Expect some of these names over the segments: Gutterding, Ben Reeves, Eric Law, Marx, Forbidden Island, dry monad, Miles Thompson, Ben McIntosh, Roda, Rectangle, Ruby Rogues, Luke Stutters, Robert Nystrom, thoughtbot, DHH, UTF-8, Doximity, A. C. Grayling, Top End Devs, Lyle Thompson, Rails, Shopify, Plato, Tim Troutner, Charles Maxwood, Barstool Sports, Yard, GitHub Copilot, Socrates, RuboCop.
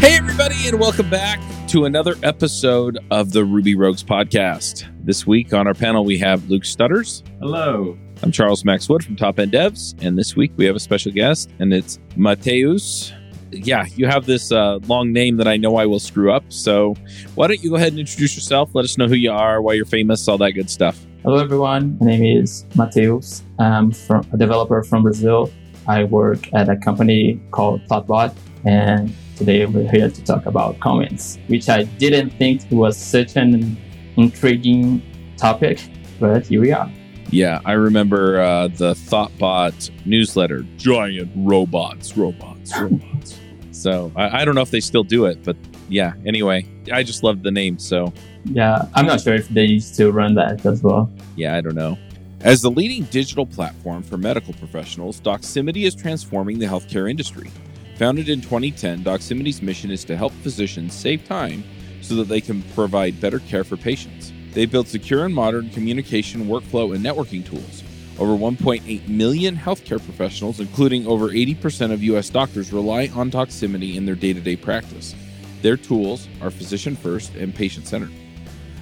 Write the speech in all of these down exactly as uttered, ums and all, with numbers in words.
Hey, everybody, and welcome back to another episode of the Ruby Rogues podcast. This week on our panel, we have Luke Stutters. Hello. I'm Charles Maxwood from Top End Devs, and this week we have a special guest, and it's Matheus. Yeah, you have this uh, long name that I know I will screw up, so why don't you go ahead and introduce yourself, let us know who you are, why you're famous, all that good stuff. Hello, everyone. My name is Matheus. I'm from, a developer from Brazil. I work at a company called thoughtbot, and today we're here to talk about comments, which I didn't think was such an intriguing topic, but here we are. Yeah, I remember uh, the thoughtbot newsletter, giant robots, robots, robots. so I, I don't know if they still do it, but yeah, anyway, I just loved the name, so. Yeah, I'm not sure if they still run that as well. Yeah, I don't know. As the leading digital platform for medical professionals, Doximity is transforming the healthcare industry. Founded in twenty ten, Doximity's mission is to help physicians save time so that they can provide better care for patients. They build secure and modern communication, workflow, and networking tools. Over one point eight million healthcare professionals, including over eighty percent of U S doctors, rely on Doximity in their day-to-day practice. Their tools are physician-first and patient-centered.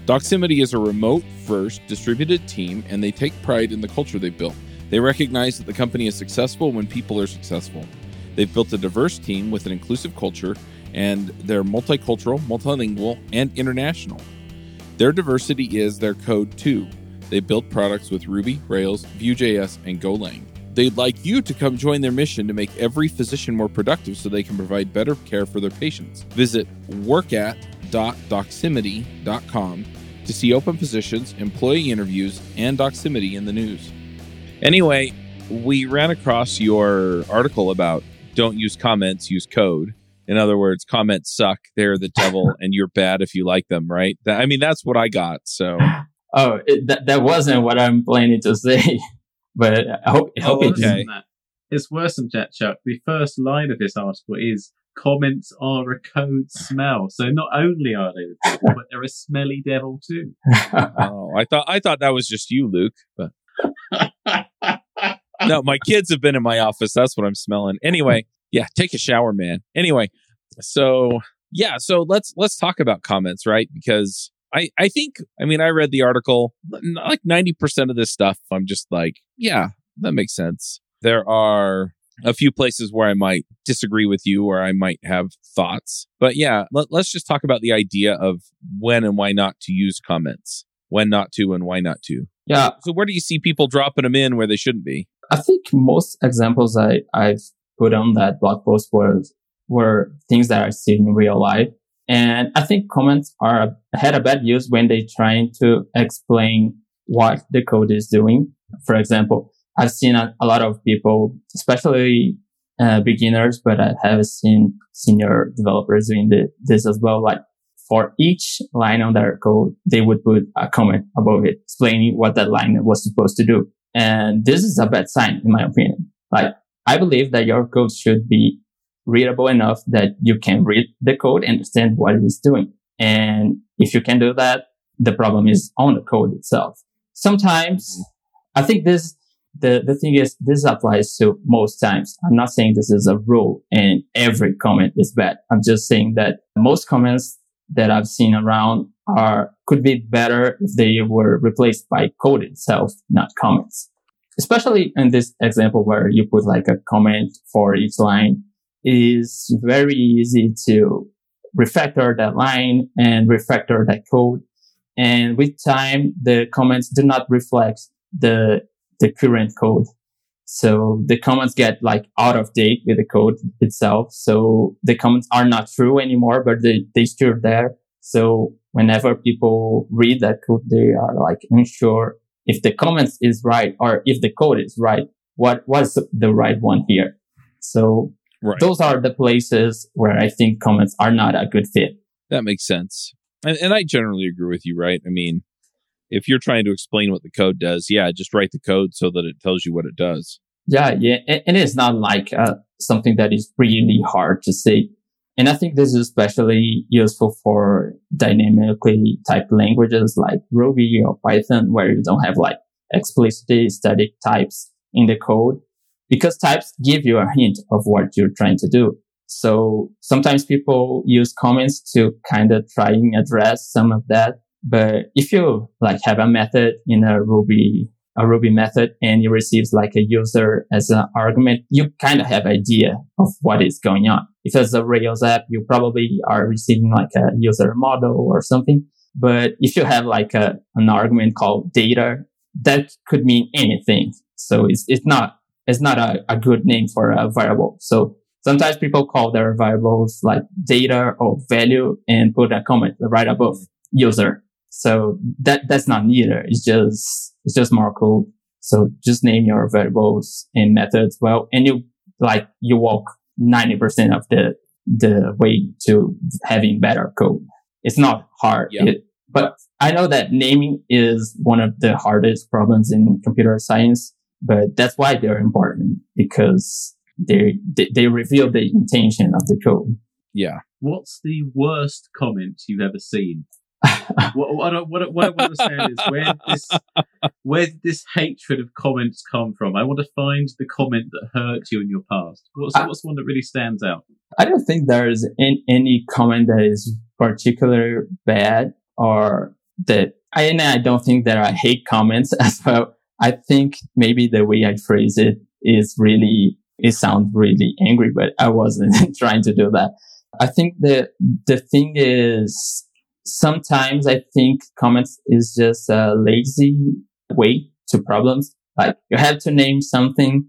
Doximity is a remote-first distributed team, and they take pride in the culture they've built. They recognize that the company is successful when people are successful. They've built a diverse team with an inclusive culture, and they're multicultural, multilingual, and international. Their diversity is their code, too. They build products with Ruby, Rails, Vue.js, and Golang. They'd like you to come join their mission to make every physician more productive so they can provide better care for their patients. Visit work at dot doximity dot com to see open positions, employee interviews, and Doximity in the news. Anyway, we ran across your article about don't use comments, use code. In other words, comments suck. They're the devil, and you're bad if you like them, right? That, I mean, that's what I got. So, oh, it, that that wasn't what I'm planning to say, but I hope, I hope oh, it's okay. That. It's worse than that, Chuck. The first line of this article is comments are a code smell. So not only are they the devil, but they're a smelly devil too. oh, I thought I thought that was just you, Luke, but. No, my kids have been in my office. That's what I'm smelling. Anyway, yeah, take a shower, man. Anyway, so yeah, so let's let's talk about comments, right? Because I, I think, I mean, I read the article, like ninety percent of this stuff, I'm just like, yeah, that makes sense. There are a few places where I might disagree with you or I might have thoughts. But yeah, let, let's just talk about the idea of when and why not to use comments, when not to and why not to. Yeah. So where do you see people dropping them in where they shouldn't be? I think most examples I, I've put on that blog post were, were things that I see in real life. And I think comments are had a bad use when they're trying to explain what the code is doing. For example, I've seen a, a lot of people, especially uh, beginners, but I have seen senior developers doing the, this as well. Like for each line on their code, they would put a comment above it, explaining what that line was supposed to do. And this is a bad sign, in my opinion. Like, I believe that your code should be readable enough that you can read the code and understand what it is doing. And if you can do that, the problem is on the code itself. Sometimes, I think this, the, the thing is, this applies to most times. I'm not saying this is a rule and every comment is bad. I'm just saying that most comments that I've seen around are could be better if they were replaced by code itself, not comments. Especially in this example where you put like a comment for each line, it is very easy to refactor that line and refactor that code. And with time, the comments do not reflect the the current code. So the comments get like out of date with the code itself. So the comments are not true anymore, but they, they still there. So whenever people read that code, they are like unsure if the comments is right or if the code is right. What was the right one here? So right. Those are the places where I think comments are not a good fit. That makes sense. And, and I generally agree with you, right? I mean, if you're trying to explain what the code does, yeah, just write the code so that it tells you what it does. Yeah, yeah. And it's not like uh, something that is really hard to say. And I think this is especially useful for dynamically typed languages like Ruby or Python, where you don't have like explicitly static types in the code, because types give you a hint of what you're trying to do. So sometimes people use comments to kind of try and address some of that. But if you like have a method in a Ruby, a Ruby method, and you receive like a user as an argument, you kind of have idea of what is going on. If it's a Rails app, you probably are receiving like a user model or something. But if you have like a, an argument called data, that could mean anything. So it's, it's not, it's not a, a good name for a variable. So sometimes people call their variables like data or value and put a comment right above user. So that, that's not neither. It's just, it's just more cool. So just name your variables and methods well, and you like, you walk ninety percent of the, the way to having better code. It's not hard. Yeah. It, but I know that naming is one of the hardest problems in computer science, but that's why they're important, because they, they, they reveal the intention of the code. Yeah. What's the worst comment you've ever seen? what, what, I, what, I, what I want to understand is where this, where did this hatred of comments come from? I want to find the comment that hurt you in your past. What's, I, what's one that really stands out? I don't think there is in, any comment that is particularly bad or that, I, and I don't think that I hate comments as well. I think maybe the way I phrase it is really, it sounds really angry, but I wasn't trying to do that. I think the the thing is, sometimes I think comments is just a lazy way to problems. Like you have to name something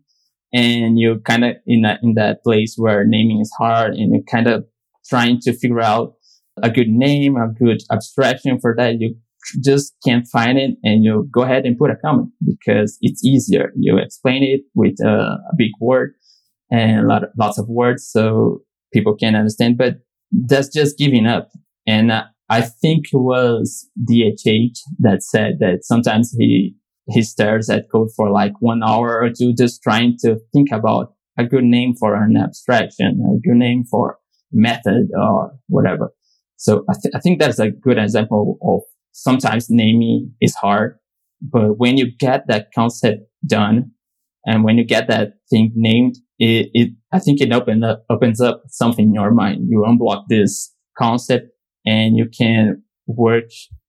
and you're kind of in that, in that place where naming is hard and you're kind of trying to figure out a good name, a good abstraction for that. You just can't find it and you go ahead and put a comment because it's easier. You explain it with a, a big word and a lot of, lots of words so people can understand, but that's just giving up. And uh, I think it was D H H that said that sometimes he, he stares at code for like one hour or two, just trying to think about a good name for an abstraction, a good name for method or whatever. So I, th- I think that's a good example of sometimes naming is hard, but when you get that concept done and when you get that thing named, it, it I think it open up, opens up something in your mind. You unblock this concept and you can work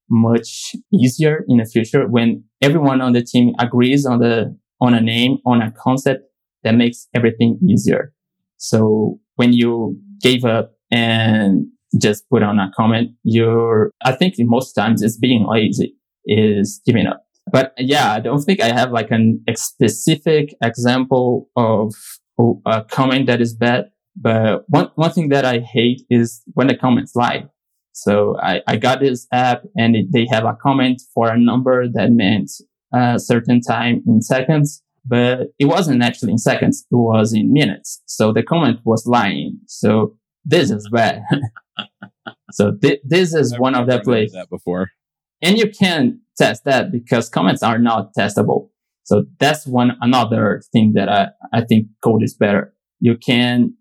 much easier in the future when everyone on the team agrees on the, on a name, on a concept that makes everything easier. So when you gave up and just put on a comment, you're, I think most times it's being lazy, is giving up. But yeah, I don't think I have like an, a specific example of a comment that is bad. But one, one thing that I hate is when the comments lie. So I, I got this app and it, they have a comment for a number that meant a certain time in seconds, but it wasn't actually in seconds. It was in minutes. So the comment was lying. So this is bad. So th- this is I've one of the places that before, and you can test that because comments are not testable. So that's one, another thing that I, I think code is better. You can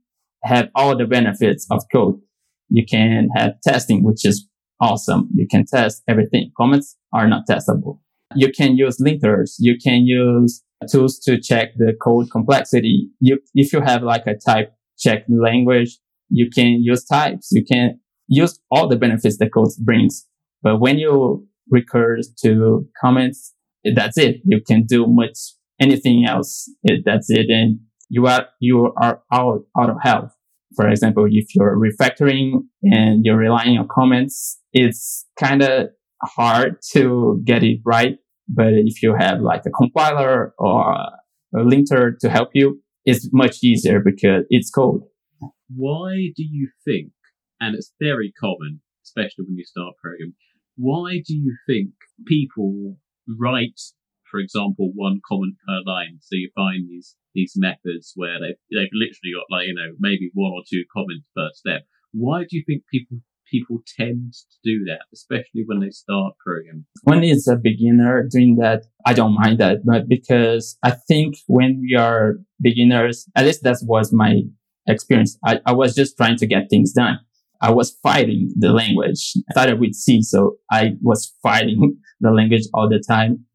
have all the benefits of code. You can have testing, which is awesome. You can test everything. Comments are not testable. You can use linters. You can use tools to check the code complexity. You, if you have like a type check language, you can use types. You can use all the benefits that code brings. But when you recur to comments, that's it. You can do much anything else. That's it. And you are, you are out, out of health. For example, if you're refactoring and you're relying on comments, it's kind of hard to get it right. But if you have like a compiler or a linter to help you, it's much easier because it's code. Why do you think, and it's very common, especially when you start programming, why do you think people write, for example, one comment per line? So you find these these methods where they've, they've literally got like, you know, maybe one or two comments per step. Why do you think people people tend to do that, especially when they start programming? When it's a beginner doing that, I don't mind that, but because I think when we are beginners, at least that was my experience. I, I was just trying to get things done. I was fighting the language. I started with C, so I was fighting the language all the time.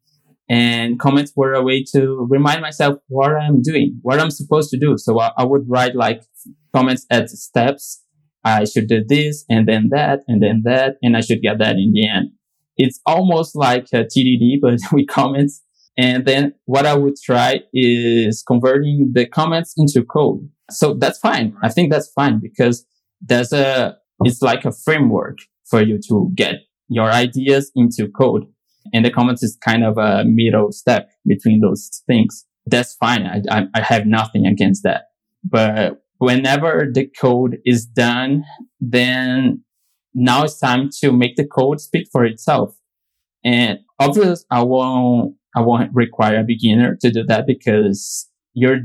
And comments were a way to remind myself what I'm doing, what I'm supposed to do. So I, I would write like comments at steps. I should do this and then that and then that, and I should get that in the end. It's almost like a T D D, but with comments. And then what I would try is converting the comments into code. So that's fine. I think that's fine because there's a, it's like a framework for you to get your ideas into code. And the comments is kind of a middle step between those things. That's fine. I, I, I have nothing against that. But whenever the code is done, then now it's time to make the code speak for itself. And obviously, I won't, I won't require a beginner to do that because you're,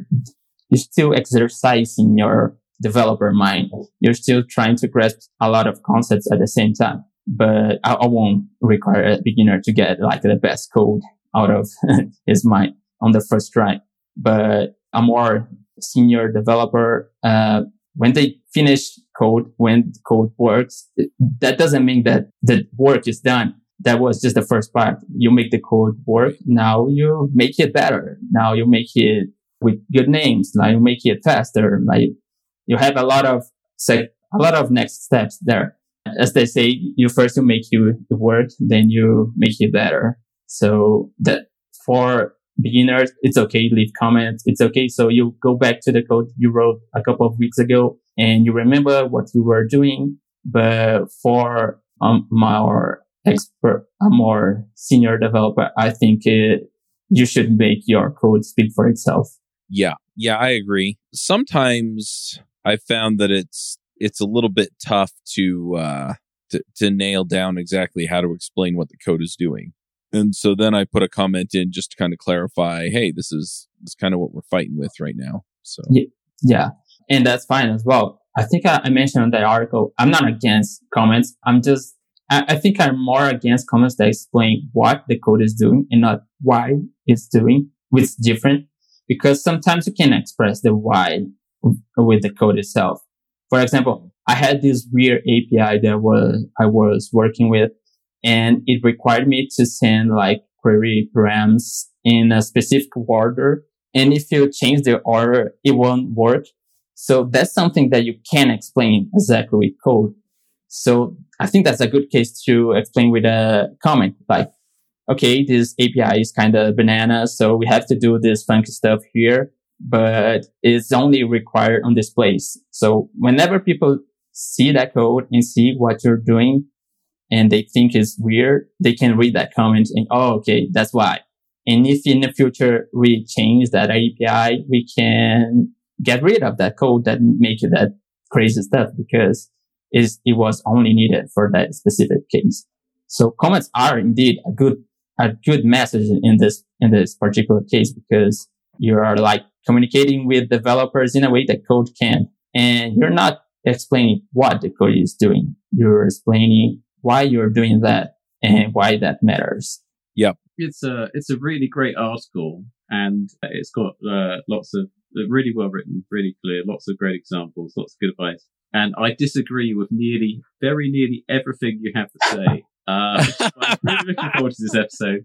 you're still exercising your developer mind. You're still trying to grasp a lot of concepts at the same time. But I, I won't require a beginner to get like the best code out of his mind on the first try. But a more senior developer, uh, when they finish code, when code works, that doesn't mean that the work is done. That was just the first part. You make the code work. Now you make it better. Now you make it with good names. Now you make it faster. Like you have a lot of sec- a lot of next steps there. As they say, you first you make it work, then you make it better. So that for beginners, it's okay. Leave comments. It's okay. So you go back to the code you wrote a couple of weeks ago, and you remember what you were doing. But for um, more expert, a more senior developer, I think it, you should make your code speak for itself. Yeah, yeah, I agree. Sometimes I found that it's it's a little bit tough to uh, to, to nail down exactly how to explain what the code is doing, and so then I put a comment in just to kind of clarify. Hey, this is this is kind of what we're fighting with right now. So yeah, and that's fine as well. I think I, I mentioned in the article. I'm not against comments. I'm just I think I'm more against comments that explain what the code is doing and not why it's doing, which is different, because sometimes you can express the why with the code itself. For example, I had this weird A P I that was I was working with, and it required me to send like query params in a specific order. And if you change the order, it won't work. So that's something that you can explain exactly with code. So I think that's a good case to explain with a comment. Like, okay, this A P I is kind of banana, so we have to do this funky stuff here, but it's only required on this place. So whenever people see that code and see what you're doing and they think it's weird, they can read that comment and, oh, okay, that's why. And if in the future we change that A P I, we can get rid of that code that make it that crazy stuff because Is it was only needed for that specific case. So comments are indeed a good a good message in this in this particular case because you are like communicating with developers in a way that code can, and you're not explaining what the code is doing. You're explaining why you're doing that and why that matters. Yep, it's a it's a really great article, and it's got uh, lots of really well written, really clear, lots of great examples, lots of good advice. And I disagree with nearly, very nearly everything you have to say. Uh, so I'm really looking forward to this episode.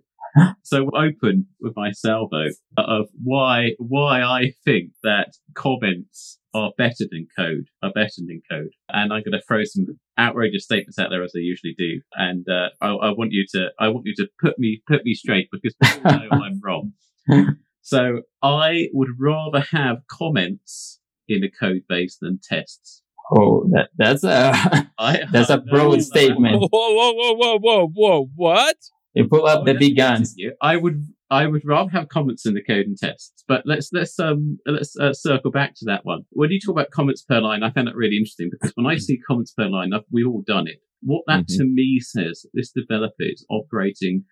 So open with my salvo of why, why I think that comments are better than code, are better than code. And I'm going to throw some outrageous statements out there as I usually do. And, uh, I, I want you to, I want you to put me, put me straight because people know I'm wrong. So I would rather have comments in a code base than tests. Oh, that, that's a I, that's a broad statement. Whoa, whoa, whoa, whoa, whoa, whoa! What? You pull up oh, the big guns. I would, I would rather have comments in the code and tests. But let's let's um let's uh, circle back to that one. When you talk about comments per line, I found that really interesting because when I see comments per line, I've, we've all done it. What that mm-hmm. to me says this developer is operating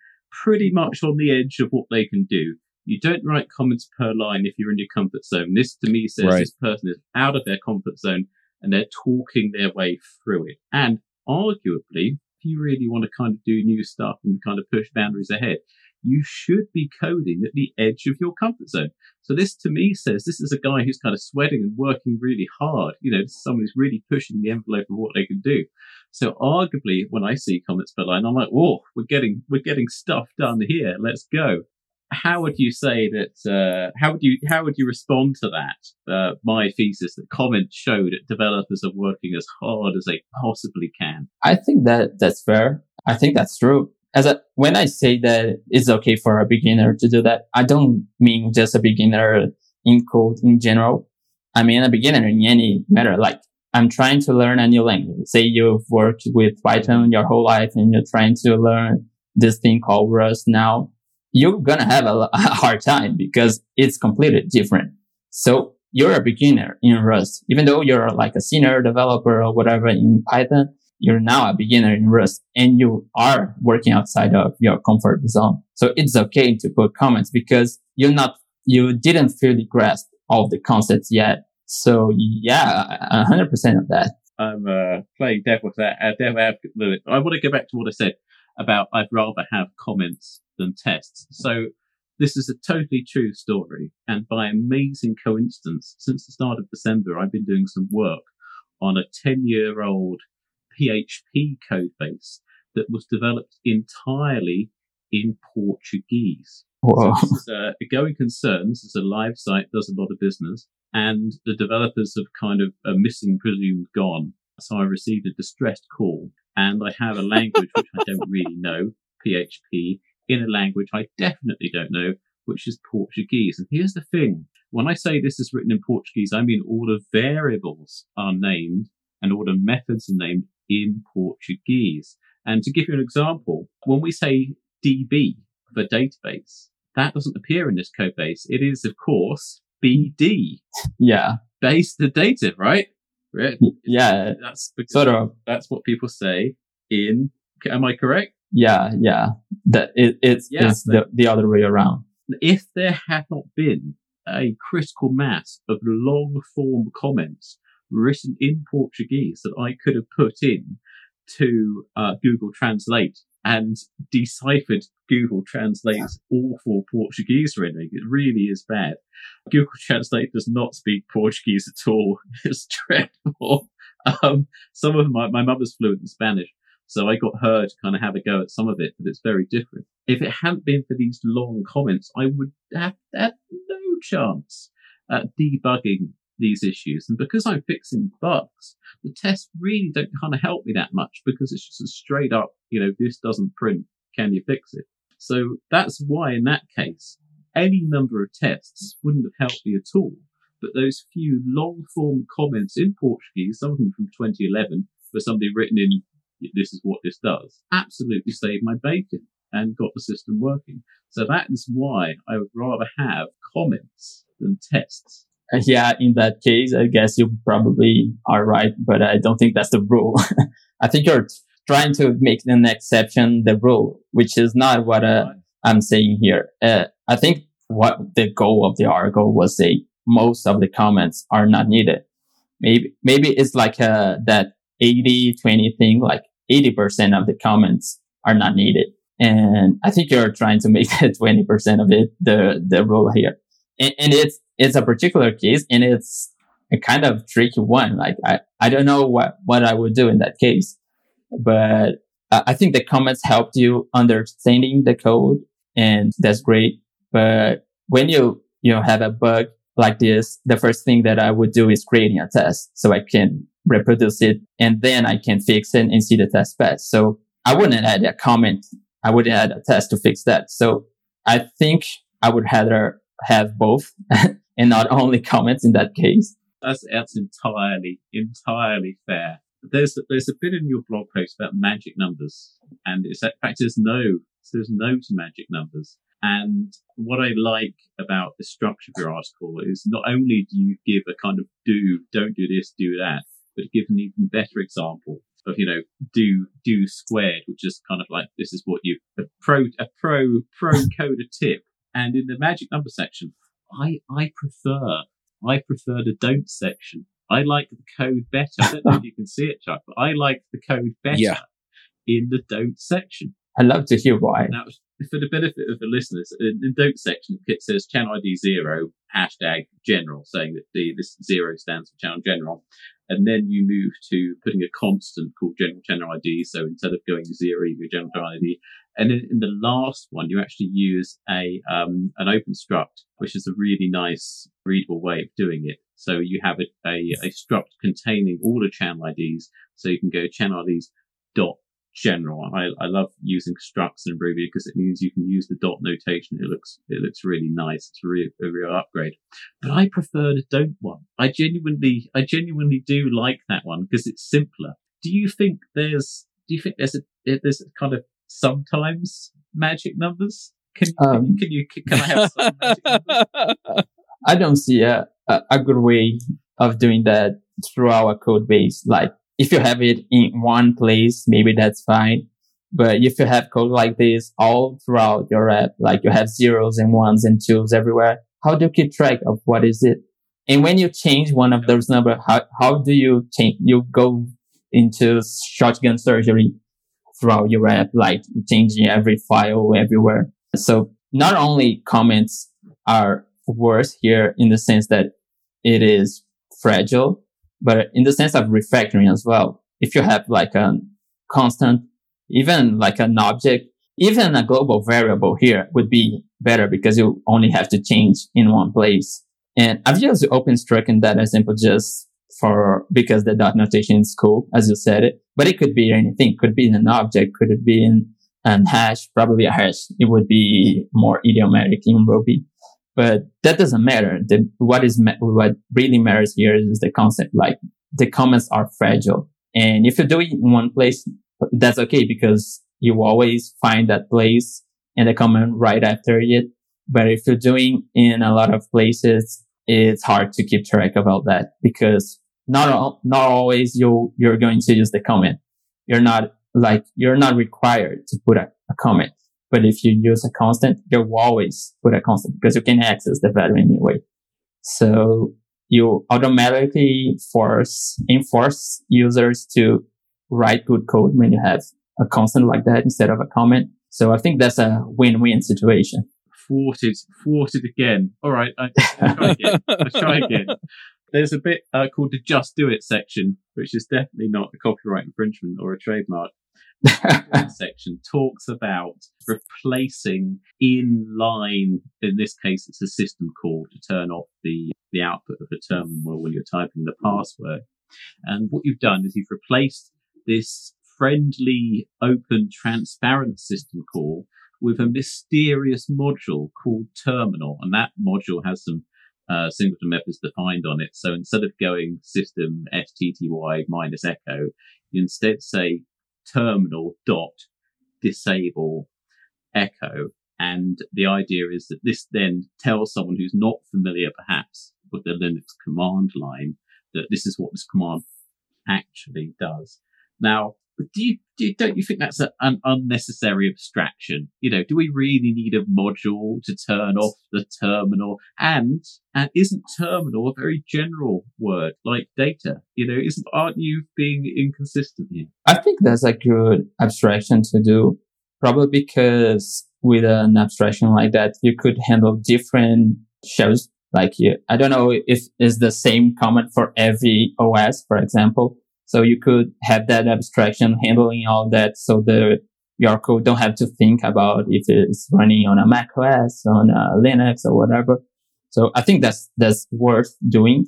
pretty much on the edge of what they can do. You don't write comments per line if you're in your comfort zone. This to me says right. This person is out of their comfort zone. And they're talking their way through it. And arguably, if you really want to kind of do new stuff and kind of push boundaries ahead, you should be coding at the edge of your comfort zone. So this to me says this is a guy who's kind of sweating and working really hard. You know, this is someone who's really pushing the envelope of what they can do. So arguably, when I see comments per line, I'm like, oh, we're getting, we're getting stuff done here. Let's go. how would you say that? Uh, how would you how would you respond to that? Uh, my thesis that comments showed that developers are working as hard as they possibly can. I think that that's fair. I think that's true. As a, when I say that it's okay for a beginner to do that, I don't mean just a beginner in code in general. I mean a beginner in any matter. Like, I'm trying to learn a new language. Say you've worked with Python your whole life and you're trying to learn this thing called Rust now. You're going to have a, a hard time because it's completely different. So you're a beginner in Rust. Even though you're like a senior developer or whatever in Python, you're now a beginner in Rust and you are working outside of your comfort zone. So it's okay to put comments because you're not, you didn't fully grasp all the concepts yet. So yeah, a hundred percent of that. I'm uh, playing devil's advocate. I want to go back to what I said about I'd rather have comments than tests. So this is a totally true story. And by amazing coincidence, since the start of December, I've been doing some work on a ten year old P H P code base that was developed entirely in Portuguese. Wow. So this is a, a going concern. This is a live site, does a lot of business, and the developers have kind of are missing, presumed gone. So I received a distressed call, and I have a language which I don't really know, P H P, in a language I definitely don't know, which is Portuguese. And here's the thing. When I say this is written in Portuguese, I mean all the variables are named and all the methods are named in Portuguese. And to give you an example, when we say D B for database, that doesn't appear in this code base. It is, of course, B D. Yeah. Base the data, right? Right. Yeah. That's sort of. That's what people say in. Am I correct? Yeah, yeah. That it, it's, yeah, it's the, the other way around. If there had not been a critical mass of long form comments written in Portuguese that I could have put in to uh, Google Translate and deciphered Google Translate's awful Portuguese rendering. It really is bad. Google Translate does not speak Portuguese at all. It's dreadful. Um, some of my, my mother's fluent in Spanish, so I got her to kind of have a go at some of it, but it's very different. If it hadn't been for these long comments, I would have had no chance at debugging these issues. And because I'm fixing bugs, the tests really don't kind of help me that much because it's just a straight up, you know, this doesn't print. Can you fix it? So that's why in that case, any number of tests wouldn't have helped me at all. But those few long form comments in Portuguese, some of them from twenty eleven, for somebody written in, this is what this does, absolutely saved my bacon and got the system working. So that is why I would rather have comments than tests. Yeah, in that case, I guess you probably are right, but I don't think that's the rule. I think you're trying to make an exception the rule, which is not what uh, I'm saying here. Uh, I think what the goal of the article was say most of the comments are not needed. Maybe maybe it's like uh, that eighty twenty thing, like eighty percent of the comments are not needed. And I think you're trying to make that twenty percent of it the, the rule here. And, and it's It's a particular case, and it's a kind of tricky one. Like, I, I don't know what, what I would do in that case, but uh, I think the comments helped you understanding the code, and that's great. But when you, you know, have a bug like this, the first thing that I would do is creating a test so I can reproduce it, and then I can fix it and see the test pass. So I wouldn't add a comment. I wouldn't add a test to fix that. So I think I would rather have both. And not only comments in that case. That's, that's entirely, entirely fair. There's there's a bit in your blog post about magic numbers, and it's, in fact, there's no there's no to magic numbers. And what I like about the structure of your article is not only do you give a kind of do, don't do this, do that, but give an even better example of, you know, do do squared, which is kind of like this is what you a pro a pro pro coder tip. And in the magic number section, I, I prefer, I prefer the don't section. I like the code better. I don't know if you can see it, Chuck, but I like the code better yeah. in the don't section. I'd love to hear why. Now, for the benefit of the listeners, in the don't section, it says channel I D zero, hashtag general, saying that the, this zero stands for channel general. And then you move to putting a constant called general channel I D. So instead of going zero, you go general channel I D. And in, in the last one, you actually use a um, an open struct, which is a really nice readable way of doing it. So you have a, a, a struct containing all the channel I Ds. So you can go channel I Ds dot general. I, I love using structs in Ruby because it means you can use the dot notation. It looks it looks really nice. It's a real, a real upgrade. But I prefer the don't one. I genuinely I genuinely do like that one because it's simpler. Do you think there's do you think there's a there's a kind of sometimes magic numbers? Can um, can you can, you, can I have some magic numbers? I don't see a, a good way of doing that through our code base. Like, if you have it in one place, maybe that's fine. But if you have code like this all throughout your app, like you have zeros and ones and twos everywhere, how do you keep track of what is it? And when you change one of those numbers, how, how do you change? You go into shotgun surgery throughout your app, like changing every file everywhere. So not only comments are worse here in the sense that it is fragile, but in the sense of refactoring as well. If you have like a constant, even like an object, even a global variable here would be better because you only have to change in one place. And I've used OpenStruct in that example just for, because the dot notation is cool, as you said it, but it could be anything. It could be in an object, could it be in an hash, probably a hash. It would be more idiomatic in Ruby. But that doesn't matter. The, what is ma- what really matters here is the concept. Like, the comments are fragile, and if you do it in one place, that's okay because you always find that place and the comment right after it. But if you're doing in a lot of places, it's hard to keep track about that because not all, not always you you're going to use the comment. You're not like you're not required to put a, a comment. But if you use a constant, you always put a constant because you can access the value anyway. So you automatically force, enforce users to write good code when you have a constant like that instead of a comment. So I think that's a win-win situation. Thwarted, thwarted again. All right, I, I'll try again. I'll try again. There's a bit uh, called the Just Do It section, which is definitely not a copyright infringement or a trademark. Section talks about replacing inline, in this case it's a system call to turn off the, the output of a terminal when you're typing the password. And what you've done is you've replaced this friendly, open, transparent system call with a mysterious module called terminal. And that module has some uh, singleton methods defined on it. So instead of going system stty minus echo, you instead say terminal dot disable echo, and the idea is that this then tells someone who's not familiar perhaps with the Linux command line that this is what this command actually does. Now, do you, do you don't you think that's a, an unnecessary abstraction? You know, do we really need a module to turn off the terminal? And and isn't terminal a very general word like data? You know, isn't aren't you being inconsistent here? I think that's a good abstraction to do, probably because with an abstraction like that, you could handle different shells. Like, you, I don't know if it's the same comment for every O S, for example. So you could have that abstraction handling all that, so the your code don't have to think about if it's running on a Mac O S, on a Linux, or whatever. So I think that's that's worth doing.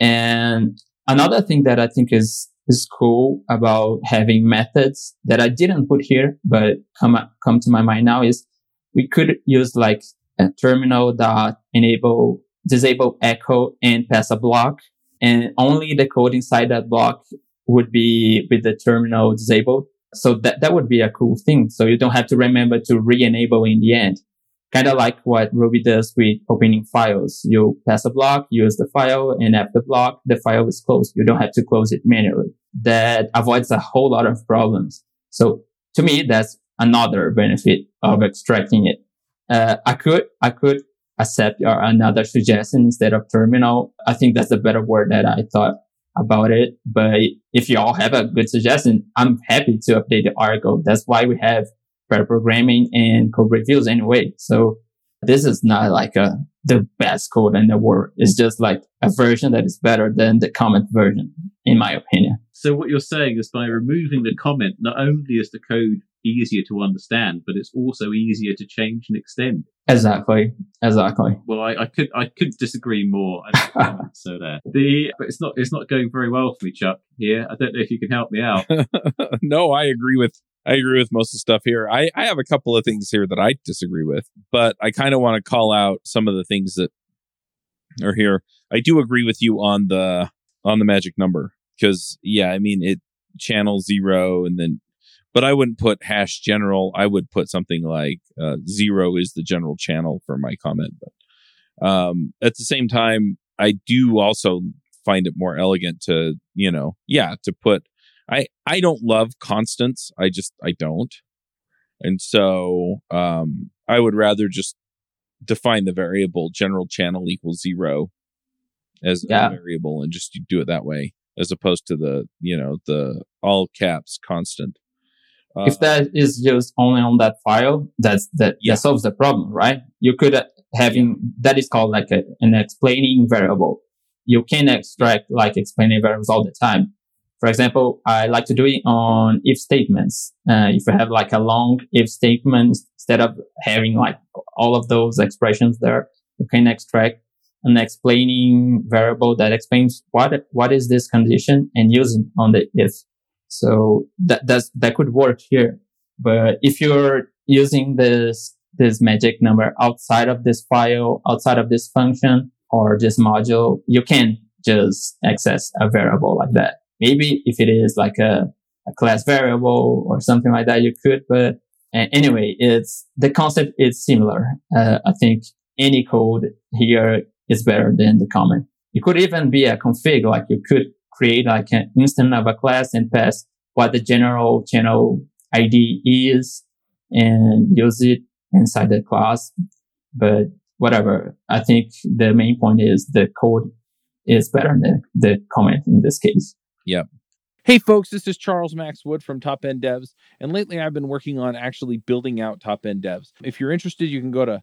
And another thing that I think is is cool about having methods that I didn't put here but come come to my mind now is we could use like a terminal dot enable disable echo and pass a block, and only the code inside that block would be with the terminal disabled. So that, that would be a cool thing. So you don't have to remember to re-enable in the end. Kind of like what Ruby does with opening files. You pass a block, use the file, and after the block, the file is closed. You don't have to close it manually. That avoids a whole lot of problems. So to me, that's another benefit of abstracting it. Uh, I could, I could accept or another suggestion instead of terminal. I think that's a better word that I thought about it. But if you all have a good suggestion, I'm happy to update the article. That's why we have pair programming and code reviews anyway. So this is not like a, the best code in the world. It's just like a version that is better than the comment version, in my opinion. So what you're saying is by removing the comment, not only is the code easier to understand, but it's also easier to change and extend. Exactly. Exactly. Well, I, I could I could disagree more. So there. The but it's not it's not going very well for me, Chuck. Here, I don't know if you can help me out. No, I agree with I agree with most of the stuff here. I I have a couple of things here that I disagree with, but I kind of want to call out some of the things that are here. I do agree with you on the on the magic number because yeah, I mean it channel zero and then. But I wouldn't put hash general. I would put something like uh, zero is the general channel for my comment. But um, at the same time, I do also find it more elegant to, you know, yeah, to put. I I don't love constants. I just I don't. And so um, I would rather just define the variable general channel equals zero as yeah. a variable and just do it that way as opposed to the you know the all caps constant. Uh, if that is just only on that file, that's that, yeah. that solves the problem, right? You could uh, having that is called like a, an explaining variable. You can extract like explaining variables all the time. For example, I like to do it on if statements. Uh, if you have like a long if statement, instead of having like all of those expressions there, you can extract an explaining variable that explains what what is this condition and use it on the if. So that that's, that could work here, but if you're using this this magic number outside of this file, outside of this function or this module, you can't just access a variable like that. Maybe if it is like a, a class variable or something like that, you could. But uh, anyway, it's the concept is similar. Uh, I think any code here is better than the comment. It could even be a config, like you could create like an instance of a class and pass what the general channel I D is and use it inside the class. But whatever, I think the main point is the code is better than the comment in this case. Yep. Hey folks, this is Charles Max Wood from Top End Devs. And lately I've been working on actually building out Top End Devs. If you're interested, you can go to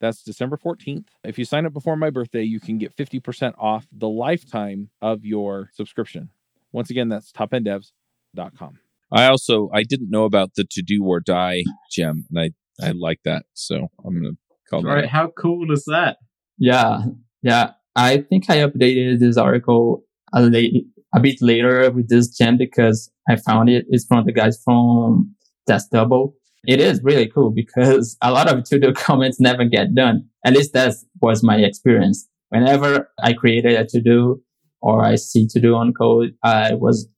that's December fourteenth. If you sign up before my birthday, you can get fifty percent off the lifetime of your subscription. Once again, that's top end devs dot com. I also, I didn't know about the to do or die gem, and I, I like that. So I'm going to call that. All right. How cool is that? Yeah. Yeah. I think I updated this article a, late, a bit later with this gem because I found it. It's from the guys from Test Double. It is really cool because a lot of to-do comments never get done. At least that was my experience. Whenever I created a to-do or I see to-do on code, I was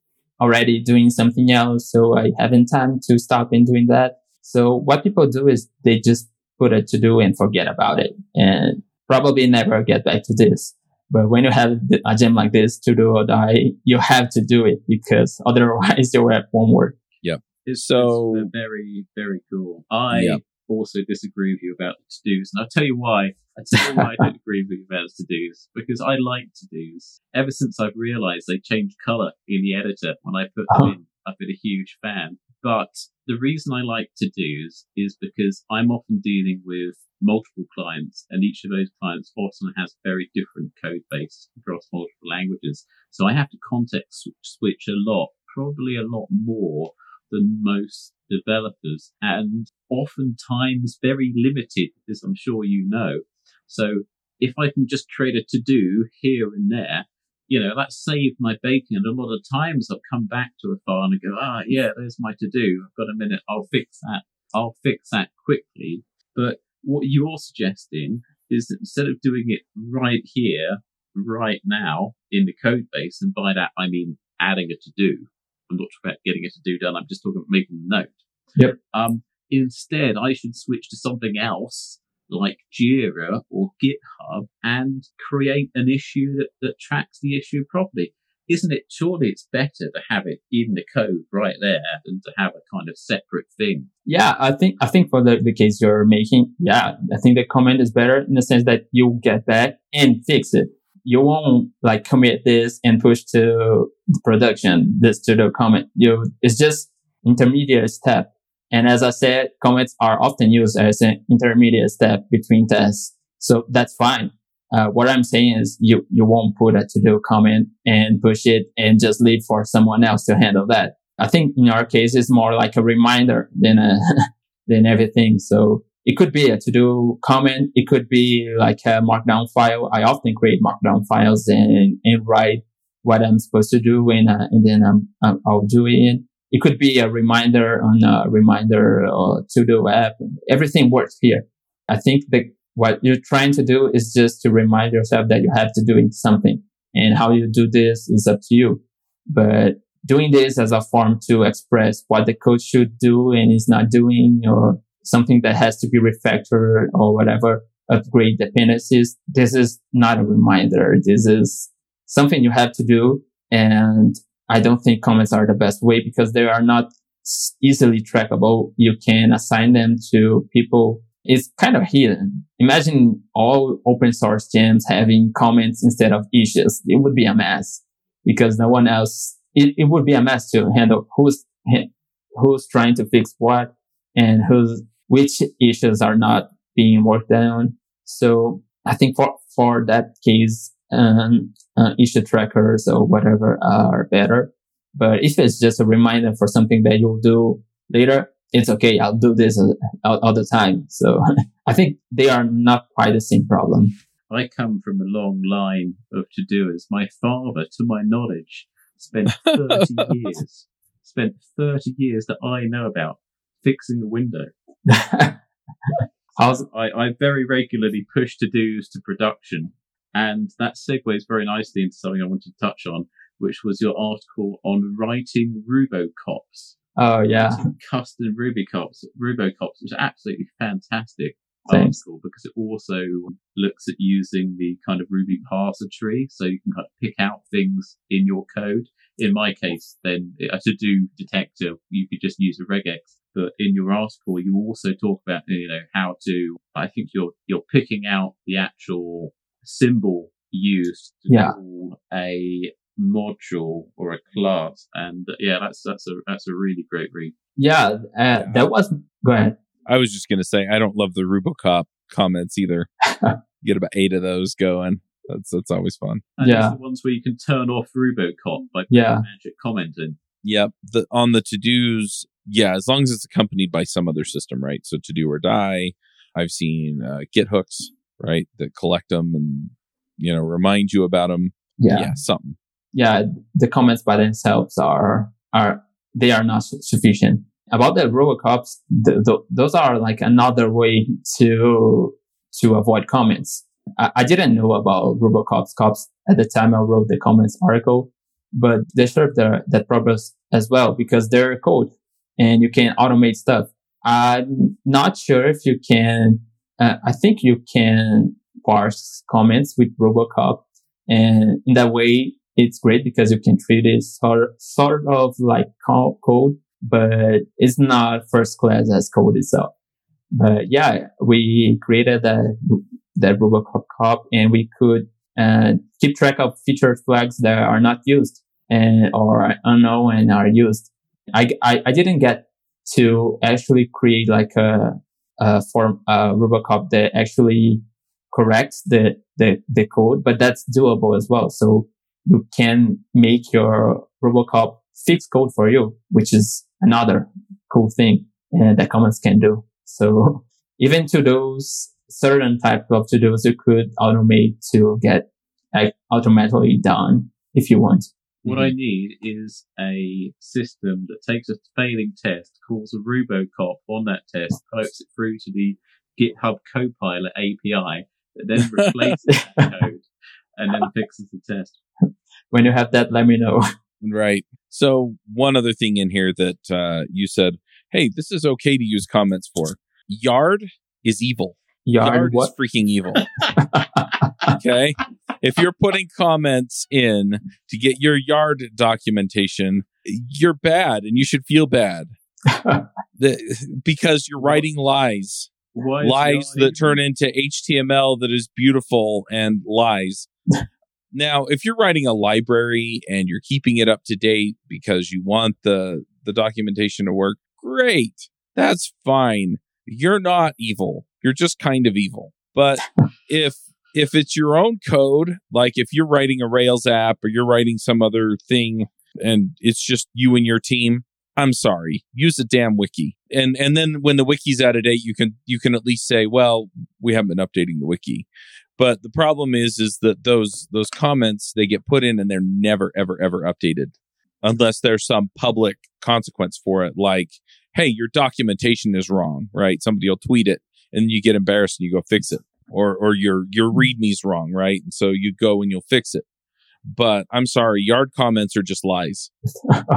already doing something else. So I haven't time to stop and doing that. So what people do is they just put a to-do and forget about it and probably never get back to this. But when you have a gem like this, to-do or die, you have to do it because otherwise you're at homework. Yep. It's so it's very, very cool. I yeah. also disagree with you about the to-dos, and I'll tell you why. I'll tell you why I don't agree with you about the to-dos, because I like to-dos. Ever since I've realized they change color in the editor when I put oh. them in, I've been a huge fan. But the reason I like to-dos is because I'm often dealing with multiple clients, and each of those clients often has very different code base across multiple languages. So I have to context switch a lot, probably a lot more than most developers, and oftentimes very limited, as I'm sure you know. So if I can just create a to-do here and there, you know, that saved my bacon. And a lot of times I've come back to a file and I go, ah, yeah, there's my to-do. I've got a minute. I'll fix that. I'll fix that quickly. But what you're suggesting is that instead of doing it right here, right now in the code base. And by that, I mean adding a to-do. I'm not talking about getting a to-do done. I'm just talking about making a note. Yep. Um, instead, I should switch to something else like Jira or GitHub and create an issue that, that tracks the issue properly. Isn't it? Surely it's better to have it in the code right there than to have a kind of separate thing. Yeah, I think I think for the, the case you're making, yeah, I think the comment is better in the sense that you'll get back and fix it. You won't like commit this and push to production, this to the comment. You, it's just intermediate step. And as I said, comments are often used as an intermediate step between tests. So that's fine. Uh, what I'm saying is you, you won't put a to-do comment and push it and just leave for someone else to handle that. I think in our case, it's more like a reminder than a, than everything. So it could be a to-do comment. It could be like a markdown file. I often create markdown files and, and write what I'm supposed to do and, uh, and then I'm, I'm, I'll do it. It could be a reminder on a reminder or to-do app. Everything works here. I think the what you're trying to do is just to remind yourself that you have to do something, and how you do this is up to you. But doing this as a form to express what the code should do and is not doing, or something that has to be refactored or whatever, upgrade dependencies. This is not a reminder. This is something you have to do. And I don't think comments are the best way because they are not easily trackable. You can assign them to people. It's kind of hidden. Imagine all open source gems having comments instead of issues. It would be a mess because no one else, it, it would be a mess to handle who's, who's trying to fix what and who's, which issues are not being worked on. So I think for, for that case, um, uh, issue trackers or whatever are better. But if it's just a reminder for something that you'll do later, it's okay. I'll do this all, all the time. So I think they are not quite the same problem. I come from a long line of to-doers. My father, to my knowledge, spent thirty years, spent thirty years that I know about fixing a window. so I, I very regularly push to-dos to production. And that segues very nicely into something I wanted to touch on, which was your article on writing RuboCops. Oh, yeah. Custom RubyCops, RuboCops, which is absolutely fantastic article because it also looks at using the kind of Ruby parser tree. So you can kind of pick out things in your code. In my case, then a to-do detector, you could just use a regex. But in your article, you also talk about, you know, how to, I think you're, you're picking out the actual symbol used to yeah. call a module or a class, and yeah, that's that's a that's a really great read. Yeah, uh, yeah. that was go ahead. I was just gonna say I don't love the RuboCop comments either. Get about eight of those going. That's that's always fun. And yeah, the ones where you can turn off RuboCop by yeah. magic commenting. Yep, yeah, the on the to dos. Yeah, as long as it's accompanied by some other system, right? So to do or die. I've seen uh, Git hooks, right, that collect them and you know remind you about them. Yeah, yeah something. Yeah, the comments by themselves are, are, they are not su- sufficient. About the RuboCops, th- th- those are like another way to, to avoid comments. I, I didn't know about RuboCops cops at the time I wrote the comments article, but they serve their, that purpose as well because they're code and you can automate stuff. I'm not sure if you can, uh, I think you can parse comments with RuboCop and in that way, it's great because you can treat it sort, sort of like code, but it's not first class as code itself. But yeah, we created that, that RuboCop cop and we could uh, keep track of feature flags that are not used and or unknown and are used. I, I, I didn't get to actually create like a, a form, a RuboCop that actually corrects the, the, the code, but that's doable as well. So, you can make your RuboCop fix code for you, which is another cool thing uh, that comments can do. So even to those certain types of to-dos, you could automate to get like, automatically done if you want. What I need is a system that takes a failing test, calls a RuboCop on that test, pipes it through to the GitHub Copilot A P I, that then replaces that code. and then fixes the test. When you have that, let me know. Right. So one other thing in here that uh, you said, hey, this is okay to use comments for. Yard is evil. Yard, Yard is freaking evil. Okay. If you're putting comments in to get your Yard documentation, you're bad and you should feel bad. the, because you're writing lies. What lies that even? Turn into H T M L that is beautiful and lies. Now, if you're writing a library and you're keeping it up to date because you want the, the documentation to work, great. That's fine. You're not evil. You're just kind of evil. But if if it's your own code, like if you're writing a Rails app or you're writing some other thing and it's just you and your team, I'm sorry, use a damn wiki. And and then when the wiki's out of date, you can you can at least say, well, we haven't been updating the wiki. But the problem is, is that those those comments, they get put in and they're never, ever, ever updated unless there's some public consequence for it. Like, hey, your documentation is wrong, right? Somebody will tweet it and you get embarrassed and you go fix it. Or or your your README's wrong, right? And so you go and you'll fix it. But I'm sorry, Yard comments are just lies.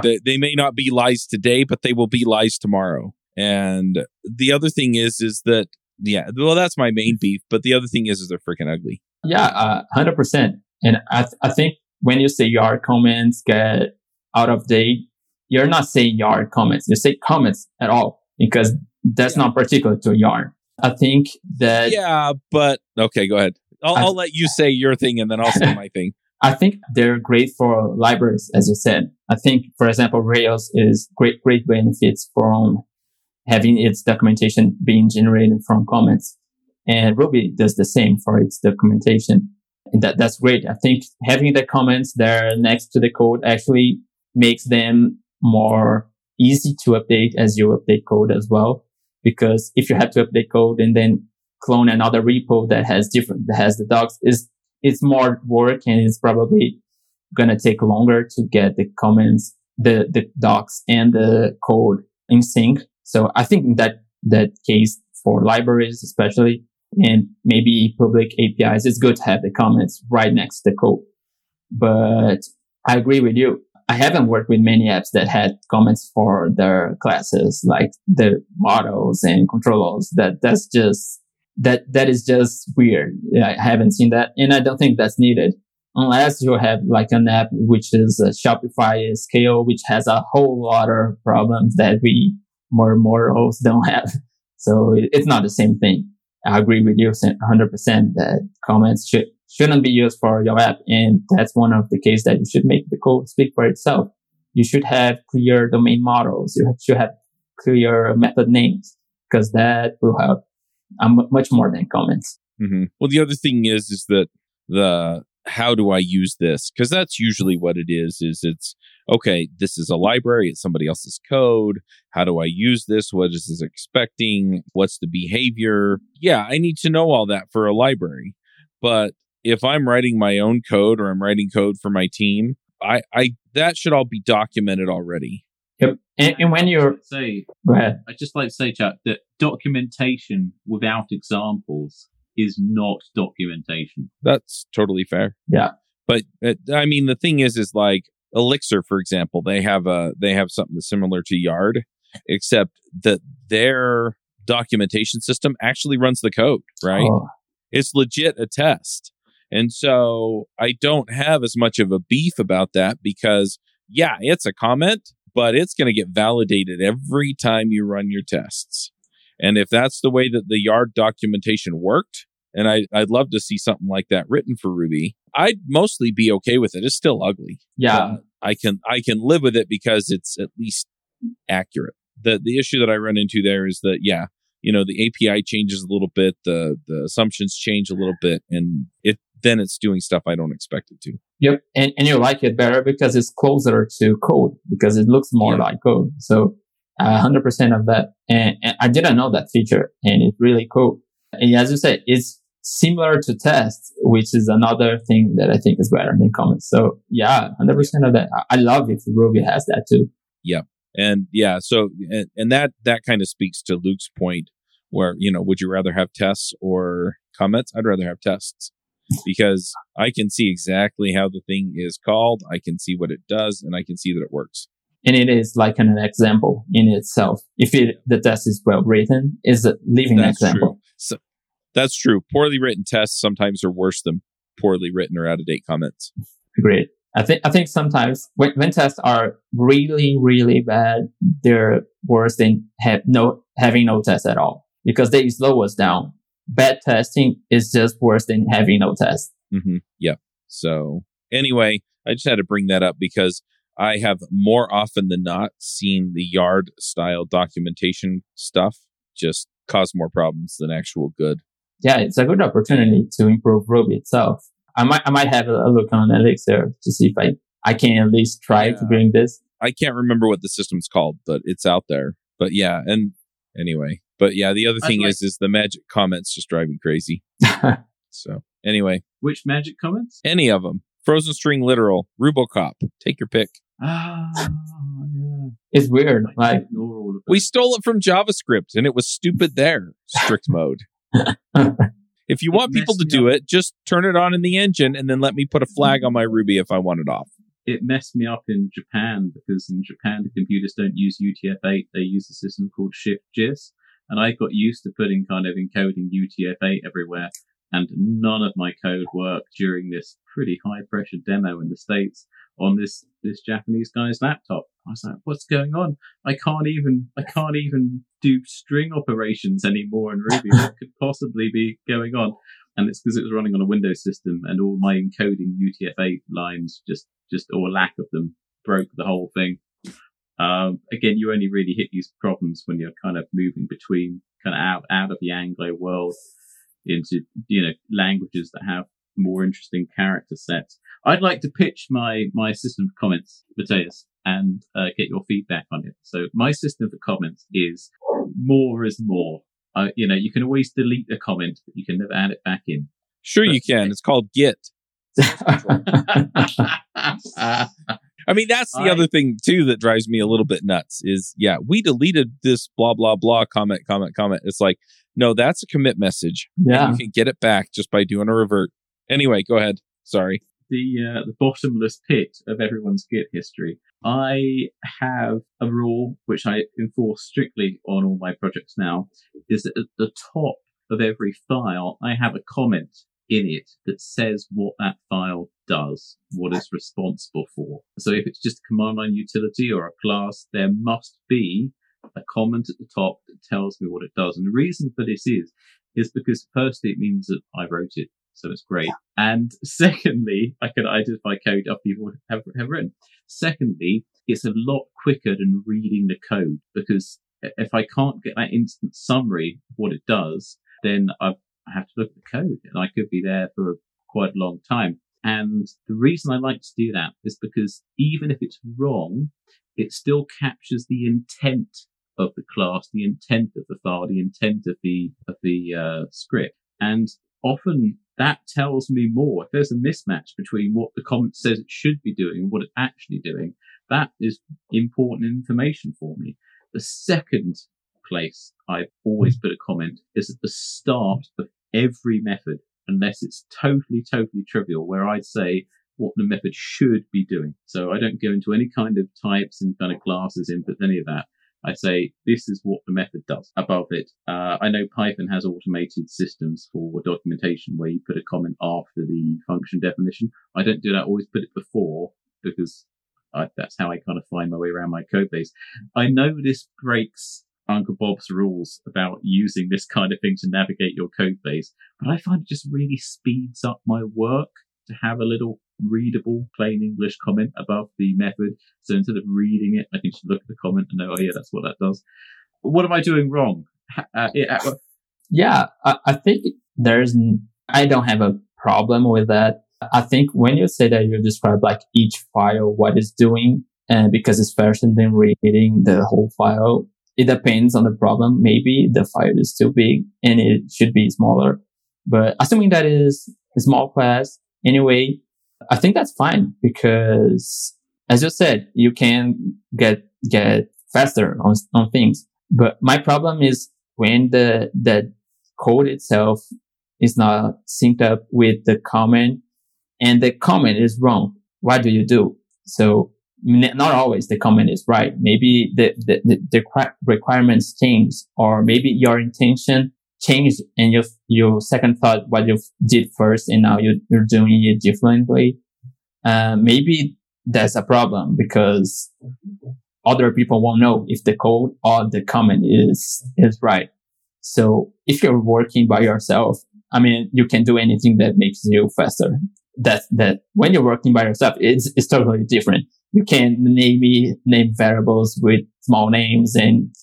they, they may not be lies today, but they will be lies tomorrow. And the other thing is, is that, yeah, well, that's my main beef. But the other thing is, is they're freaking ugly. Yeah, uh, one hundred percent. And I, th- I think when you say Yard comments get out of date, you're not saying Yard comments. You say comments at all because that's yeah. not particular to Yard. I think that... Yeah, but... Okay, go ahead. I'll, I, I'll let you say your thing and then I'll say my thing. I think they're great for libraries, as you said. I think, for example, Rails is great, great benefits from having its documentation being generated from comments. And Ruby does the same for its documentation. And that, that's great. I think having the comments there next to the code actually makes them more easy to update as you update code as well. Because if you have to update code and then clone another repo that has different, that has the docs, is it's more work and it's probably going to take longer to get the comments, the, the docs and the code in sync. So I think that that case for libraries, especially, and maybe public A P Is, it's good to have the comments right next to the code. But I agree with you. I haven't worked with many apps that had comments for their classes, like the models and controllers. That that's just that that is just weird. I haven't seen that, and I don't think that's needed unless you have like an app which is a Shopify scale, which has a whole lot of problems that we more mortals don't have. So it, it's not the same thing. I agree with you one hundred percent that comments should. shouldn't be used for your app. And that's one of the cases that you should make the code speak for itself. You should have clear domain models. You should have clear method names because that will help um, much more than comments. Mm-hmm. Well, the other thing is, is that the, how do I use this? Because that's usually what it is, is it's, okay, this is a library. It's somebody else's code. How do I use this? What is this expecting? What's the behavior? Yeah, I need to know all that for a library. But if I'm writing my own code or I'm writing code for my team, I, I that should all be documented already. Yep. And, and when you're say, go ahead. I just like to say, Chuck, that documentation without examples is not documentation. That's totally fair. Yeah. But uh, I mean, the thing is, is like Elixir, for example, they have a they have something that's similar to Yard, except that their documentation system actually runs the code. Right. Oh. It's legit a test. And so I don't have as much of a beef about that because, yeah, it's a comment, but it's going to get validated every time you run your tests. And if that's the way that the Yard documentation worked, and I, I'd love to see something like that written for Ruby, I'd mostly be okay with it. It's still ugly. Yeah. Uh, I can I can live with it because it's at least accurate. The the issue that I run into there is that, yeah, you know, the A P I changes a little bit, the the assumptions change a little bit, and it then it's doing stuff I don't expect it to. Yep. And and you like it better because it's closer to code, because it looks more yeah. like code. So uh, one hundred percent of that. And, and I didn't know that feature, and it's really cool. And as you said, it's similar to tests, which is another thing that I think is better than comments. So yeah, one hundred percent of that. I, I love if Ruby has that too. Yep. And yeah, so, and, and that, that kind of speaks to Luke's point where, you know, would you rather have tests or comments? I'd rather have tests. because I can see exactly how the thing is called. I can see what it does, and I can see that it works. And it is like an example in itself. If it, the test is well written, it's a living that's example. So, that's true. Poorly written tests sometimes are worse than poorly written or out of date comments. Great. I think I think sometimes when, when tests are really really bad, they're worse than have no having no tests at all because they slow us down. Bad testing is just worse than having no tests. Mm-hmm. Yeah. So anyway, I just had to bring that up because I have more often than not seen the Yard style documentation stuff just cause more problems than actual good. Yeah, it's a good opportunity to improve Ruby itself. I might I might have a look on Elixir to see if I, I can at least try yeah. to bring this. I can't remember what the system's called, but it's out there. But yeah, and anyway. But yeah, the other thing like, is is the magic comments just drive me crazy. So anyway. Which magic comments? Any of them. Frozen string literal, RuboCop. Take your pick. Ah, yeah. It's weird. Like, we stole it from JavaScript and it was stupid there. Strict mode. If you want people to do it, just turn it on in the engine and then let me put a flag on my Ruby if I want it off. It messed me up in Japan because in Japan, the computers don't use U T F eight. They use a system called shift J I S. And I got used to putting kind of encoding U T F eight everywhere. And none of my code worked during this pretty high pressure demo in the States on this, this Japanese guy's laptop. I was like, what's going on? I can't even, I can't even do string operations anymore in Ruby. What could possibly be going on? And it's because it was running on a Windows system and all my encoding U T F eight lines, just, just, or lack of them, broke the whole thing. Um, again, you only really hit these problems when you're kind of moving between kind of out, out of the Anglo world into, you know, languages that have more interesting character sets. I'd like to pitch my, my system for comments, Matheus, and uh, get your feedback on it. So my system for comments is more is more. Uh, you know, you can always delete a comment, but you can never add it back in. Sure, but you can. It's called git. I mean, that's the I, other thing, too, that drives me a little bit nuts is, yeah, we deleted this blah, blah, blah, comment, comment, comment. It's like, no, that's a commit message. Yeah. You can get it back just by doing a revert. Anyway, go ahead. Sorry. The uh, the bottomless pit of everyone's Git history. I have a rule, which I enforce strictly on all my projects now, is that at the top of every file, I have a comment in it that says what that file does, what it's responsible for. So if it's just a command line utility or a class, there must be a comment at the top that tells me what it does. And the reason for this is, is because firstly, it means that I wrote it. So it's great. And secondly, I can identify code other people have, have written. Secondly, it's a lot quicker than reading the code because if I can't get that instant summary of what it does, then I've, I have to look at the code and I could be there for quite a long time. And the reason I like to do that is because even if it's wrong, it still captures the intent of the class, the intent of the file, the intent of the, of the uh, script. And often that tells me more. If there's a mismatch between what the comment says it should be doing and what it's actually doing, that is important information for me. The second place I've always put a comment is at the start of every method, unless it's totally, totally trivial, where I'd say what the method should be doing. So I don't go into any kind of types and kind of classes, inputs, any of that. I say, this is what the method does above it. Uh, I know Python has automated systems for documentation where you put a comment after the function definition. I don't do that. I always put it before because I, that's how I kind of find my way around my code base. I know this breaks Uncle Bob's rules about using this kind of thing to navigate your code base, but I find it just really speeds up my work to have a little readable, plain English comment above the method. So instead of reading it, I can just look at the comment and know, oh yeah, that's what that does. But what am I doing wrong? Uh, yeah, I, yeah, I, I think there's, I don't have a problem with that. I think when you say that you describe like each file, what it's doing, and uh, because it's faster than reading the whole file, it depends on the problem. Maybe the file is too big and it should be smaller. But assuming that is a small class, anyway, I think that's fine because, as you said, you can get get faster on on things. But my problem is when the the code itself It's not synced up with the comment, and the comment is wrong. What do you do? So not always the comment is right. Maybe the, the, the, the requirements change, or maybe your intention changed and you, you second thought what you did first, and now you, you're doing it differently. Uh, maybe that's a problem because other people won't know if the code or the comment is, is right. So if you're working by yourself, I mean, you can do anything that makes you faster. That, that when you're working by yourself, it's, it's totally different. You can name name variables with small names, and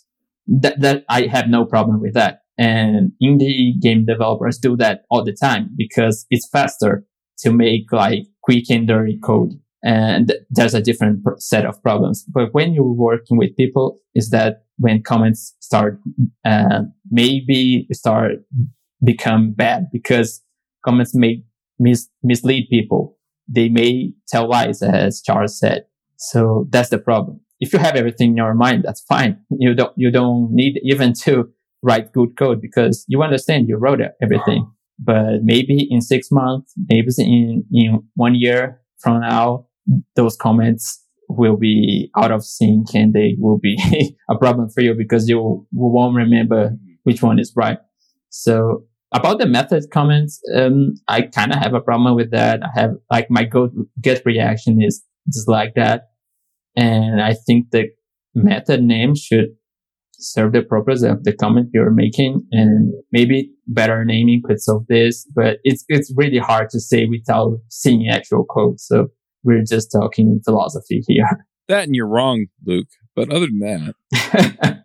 that, that I have no problem with that. And indie game developers do that all the time because it's faster to make like quick and dirty code. And there's a different set of problems. But when you're working with people, is that when comments start, uh, maybe start become bad because comments may mis- mislead people. They may tell lies, as Charles said. So that's the problem. If you have everything in your mind, that's fine. You don't, you don't need even to write good code because you understand you wrote everything. But maybe in six months, maybe in, in one year from now, those comments will be out of sync and they will be a problem for you because you won't remember which one is right. So about the method comments, um, I kind of have a problem with that. I have like my gut, gut reaction is just like that. And I think the method name should serve the purpose of the comment you're making. And maybe better naming could solve this, but it's, it's really hard to say without seeing actual code. So we're just talking philosophy here. That and you're wrong, Luke. But other than that.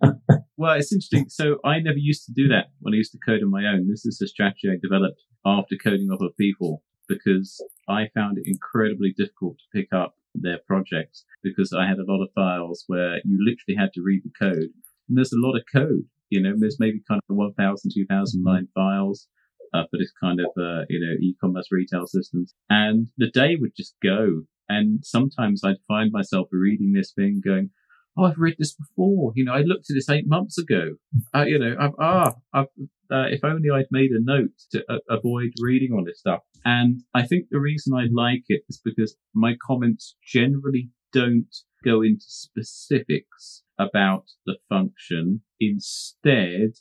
Well, it's interesting. So I never used to do that when I used to code on my own. This is a strategy I developed after coding other people because I found it incredibly difficult to pick up their projects because I had a lot of files where you literally had to read the code. And there's a lot of code, you know, there's maybe kind of one thousand, two thousand line files uh, for this kind of, uh, you know, e-commerce retail systems. And the day would just go. And sometimes I'd find myself reading this thing going, oh, I've read this before. You know, I looked at this eight months ago. Uh, you know, I've, ah, I've, uh, if only I'd made a note to uh, avoid reading all this stuff. And I think the reason I like it is because my comments generally don't go into specifics about the function. Instead,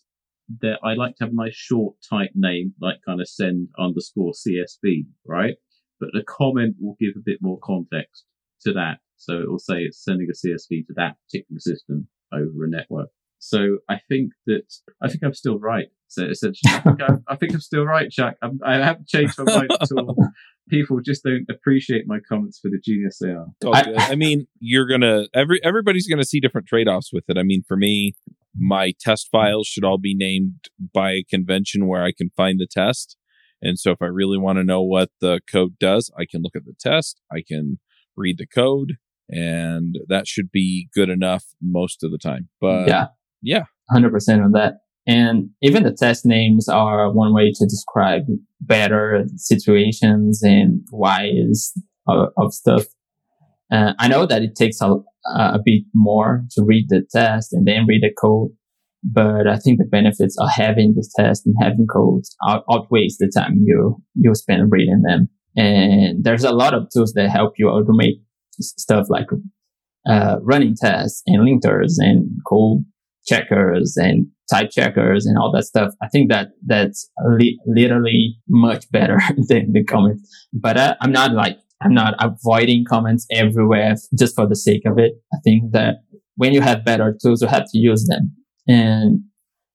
that I like to have my short, tight name, like kind of send underscore C S V, right? But the comment will give a bit more context to that. So it will say it's sending a C S V to that particular system over a network. So I think that, I think I'm still right. So essentially, I think I'm, I think I'm still right, Jack. I'm, I haven't changed my mind at all. People just don't appreciate my comments for the genius they are. I, I mean, you're going to, every everybody's going to see different trade-offs with it. I mean, for me, my test files should all be named by a convention where I can find the test. And so if I really want to know what the code does, I can look at the test. I can read the code. And that should be good enough most of the time. But yeah, yeah, one hundred percent on that. And even the test names are one way to describe better situations and whys of, of stuff. Uh, I know that it takes a, a bit more to read the test and then read the code, but I think the benefits of having the test and having codes out, outweighs the time you, you spend reading them. And there's a lot of tools that help you automate stuff like uh, running tests and linkers and code checkers and type checkers and all that stuff. I think that that's li- literally much better than the comments. But I, I'm not like, I'm not avoiding comments everywhere just for the sake of it. I think that when you have better tools, you have to use them. And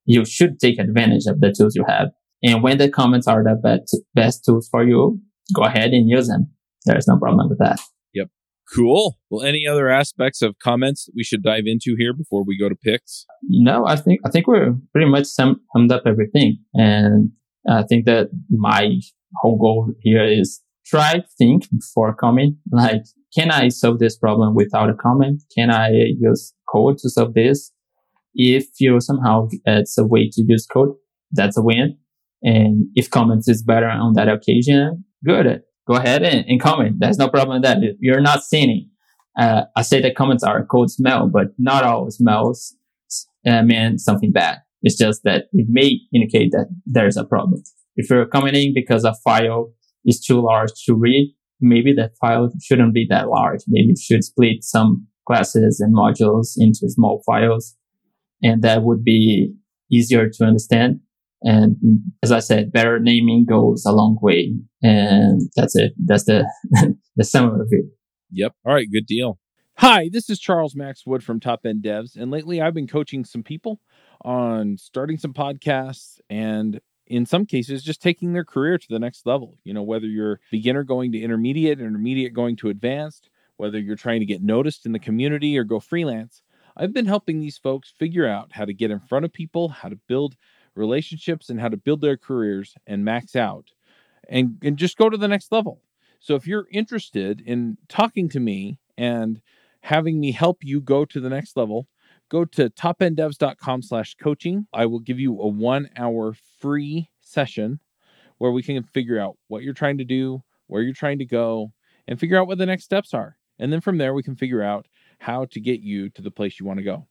you should take advantage of the tools you have. And when the comments are the best, best tools for you, go ahead and use them. There's no problem with that. Yep. Cool. Well, any other aspects of comments that we should dive into here before we go to picks? No, I think I think we're pretty much summed up everything. And I think that my whole goal here is try to think before comment. Like, can I solve this problem without a comment? Can I use code to solve this? If you somehow it's a way to use code, that's a win. And if comments is better on that occasion, good. Go ahead and, and comment. There's no problem with that. You're not sinning. Uh, I say that comments are a code smell, but not all smells uh, mean something bad. It's just that it may indicate that there's a problem. If you're commenting because a file is too large to read, maybe that file shouldn't be that large. Maybe you should split some classes and modules into small files, and that would be easier to understand. And as I said, better naming goes a long way. And that's it. That's the the summary of it. Yep. All right. Good deal. Hi, this is Charles Maxwood from Top End Devs. And lately I've been coaching some people on starting some podcasts and in some cases just taking their career to the next level. You know, whether you're beginner going to intermediate, intermediate going to advanced, whether you're trying to get noticed in the community or go freelance, I've been helping these folks figure out how to get in front of people, how to build relationships, and how to build their careers and max out and, and just go to the next level. So if you're interested in talking to me and having me help you go to the next level, go to top end devs dot com slash coaching. I will give you a one hour free session where we can figure out what you're trying to do, where you're trying to go, and figure out what the next steps are. And then from there, we can figure out how to get you to the place you want to go.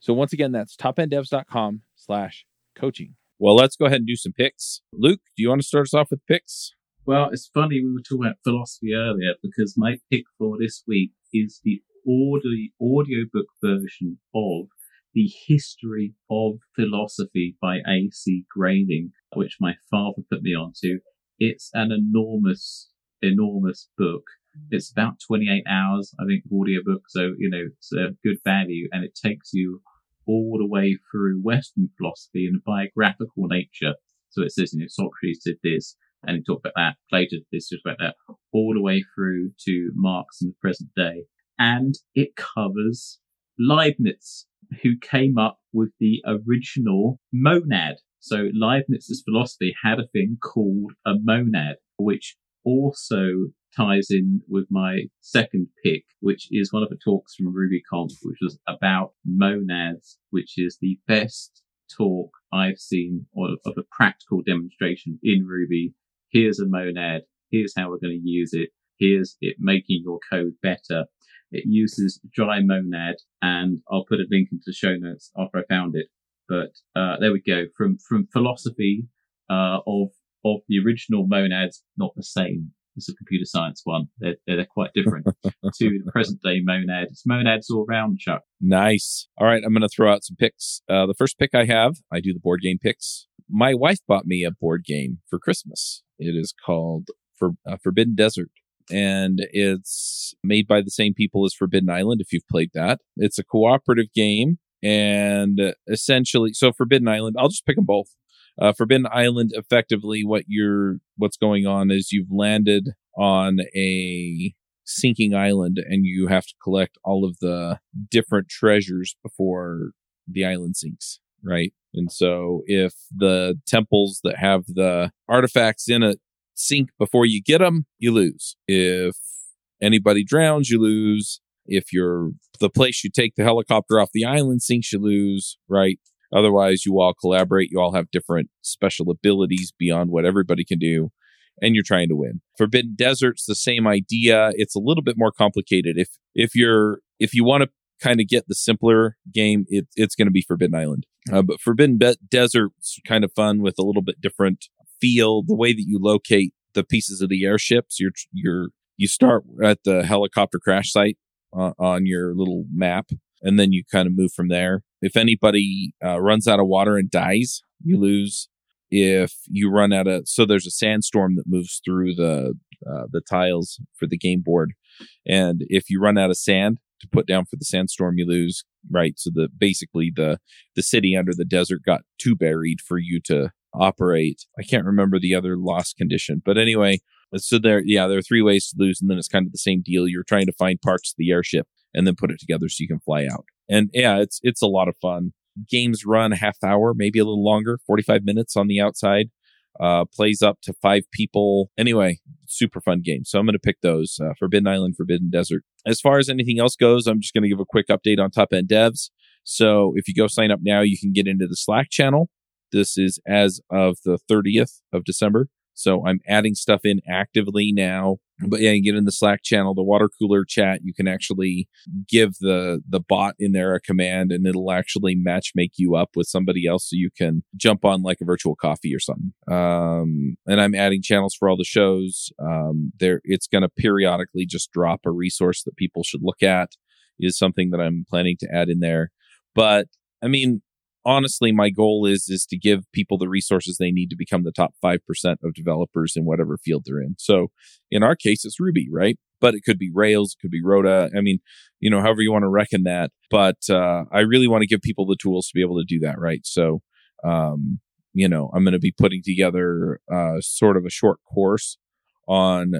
So once again, that's top end devs dot com slash coaching. Well, let's go ahead and do some picks. Luke, do you want to start us off with picks? Well, it's funny we were talking about philosophy earlier because my pick for this week is the audio audiobook version of The History of Philosophy by A. C. Grayling, which my father put me onto. It's an enormous, enormous book. It's about twenty-eight hours, I think, audiobook. So, you know, it's a good value and it takes you all the way through Western philosophy and biographical nature. So it says, you know, Socrates did this and he talked about that, Plato did this, talked about that, all the way through to Marx in the present day. And it covers Leibniz, who came up with the original monad. So Leibniz's philosophy had a thing called a monad, which also ties in with my second pick, which is one of the talks from RubyConf, which was about monads, which is the best talk I've seen of, of a practical demonstration in Ruby. Here's a monad. Here's how we're going to use it. Here's it making your code better. It uses dry monad, and I'll put a link into the show notes after I found it. But uh, there we go. From from philosophy uh, of of the original monads, not the same. It's a computer science one. They're, they're quite different to the present day monad. It's monads all around, Chuck. Nice. All right. I'm going to throw out some picks. Uh, the first pick I have, I do the board game picks. My wife bought me a board game for Christmas. It is called for, uh, Forbidden Desert. And it's made by the same people as Forbidden Island, if you've played that. It's a cooperative game. And essentially, so Forbidden Island, I'll just pick them both. Uh, Forbidden Island, effectively, what you're, what's going on is you've landed on a sinking island and you have to collect all of the different treasures before the island sinks, right? And so if the temples that have the artifacts in it sink before you get them, you lose. If anybody drowns, you lose. If you're the place you take the helicopter off the island sinks, you lose, right? Otherwise, you all collaborate. You all have different special abilities beyond what everybody can do, and you're trying to win. Forbidden Desert's the same idea. It's a little bit more complicated. If if you're if you want to kind of get the simpler game, it, it's going to be Forbidden Island. Uh, but Forbidden Be- Desert's kind of fun with a little bit different feel. The way that you locate the pieces of the airships, you're you're you start at the helicopter crash site uh, on your little map, and then you kind of move from there. If anybody uh, runs out of water and dies, you lose. If you run out of... So there's a sandstorm that moves through the uh, the tiles for the game board. And if you run out of sand to put down for the sandstorm, you lose, right? So the basically, the, the city under the desert got too buried for you to operate. I can't remember the other lost condition. But anyway, so there, yeah, there are three ways to lose, and then it's kind of the same deal. You're trying to find parts of the airship and then put it together so you can fly out. And yeah, it's it's a lot of fun. Games run half hour, maybe a little longer, forty-five minutes on the outside. Uh, plays up to five people. Anyway, super fun game. So I'm going to pick those, uh, Forbidden Island, Forbidden Desert. As far as anything else goes, I'm just going to give a quick update on Top End Devs. So if you go sign up now, you can get into the Slack channel. This is as of the thirtieth of December. So I'm adding stuff in actively now. But yeah, you get in the Slack channel, the water cooler chat, you can actually give the the bot in there a command and it'll actually match make you up with somebody else so you can jump on like a virtual coffee or something. Um, and I'm adding channels for all the shows. Um, there, it's going to periodically just drop a resource that people should look at is something that I'm planning to add in there. But I mean, honestly, my goal is is to give people the resources they need to become the top five percent of developers in whatever field they're in. So in our case, it's Ruby, right? But it could be Rails, it could be Roda. I mean, you know, however you want to reckon that. But uh, I really want to give people the tools to be able to do that, right? So, um, you know, I'm going to be putting together uh, sort of a short course on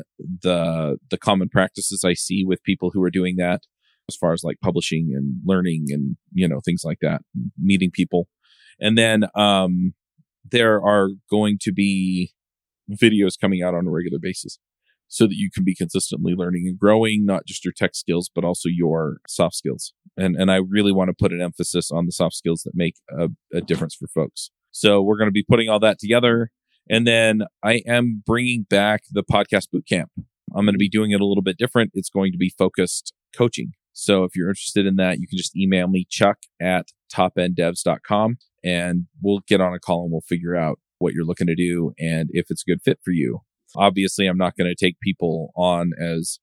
the the common practices I see with people who are doing that, as far as like publishing and learning and, you know, things like that, meeting people. And then um, there are going to be videos coming out on a regular basis so that you can be consistently learning and growing, not just your tech skills, but also your soft skills. And and I really want to put an emphasis on the soft skills that make a, a difference for folks. So we're going to be putting all that together. And then I am bringing back the podcast bootcamp. I'm going to be doing it a little bit different. It's going to be focused coaching. So if you're interested in that, you can just email me, Chuck at top end devs dot com, and we'll get on a call and we'll figure out what you're looking to do and if it's a good fit for you. Obviously, I'm not going to take people on as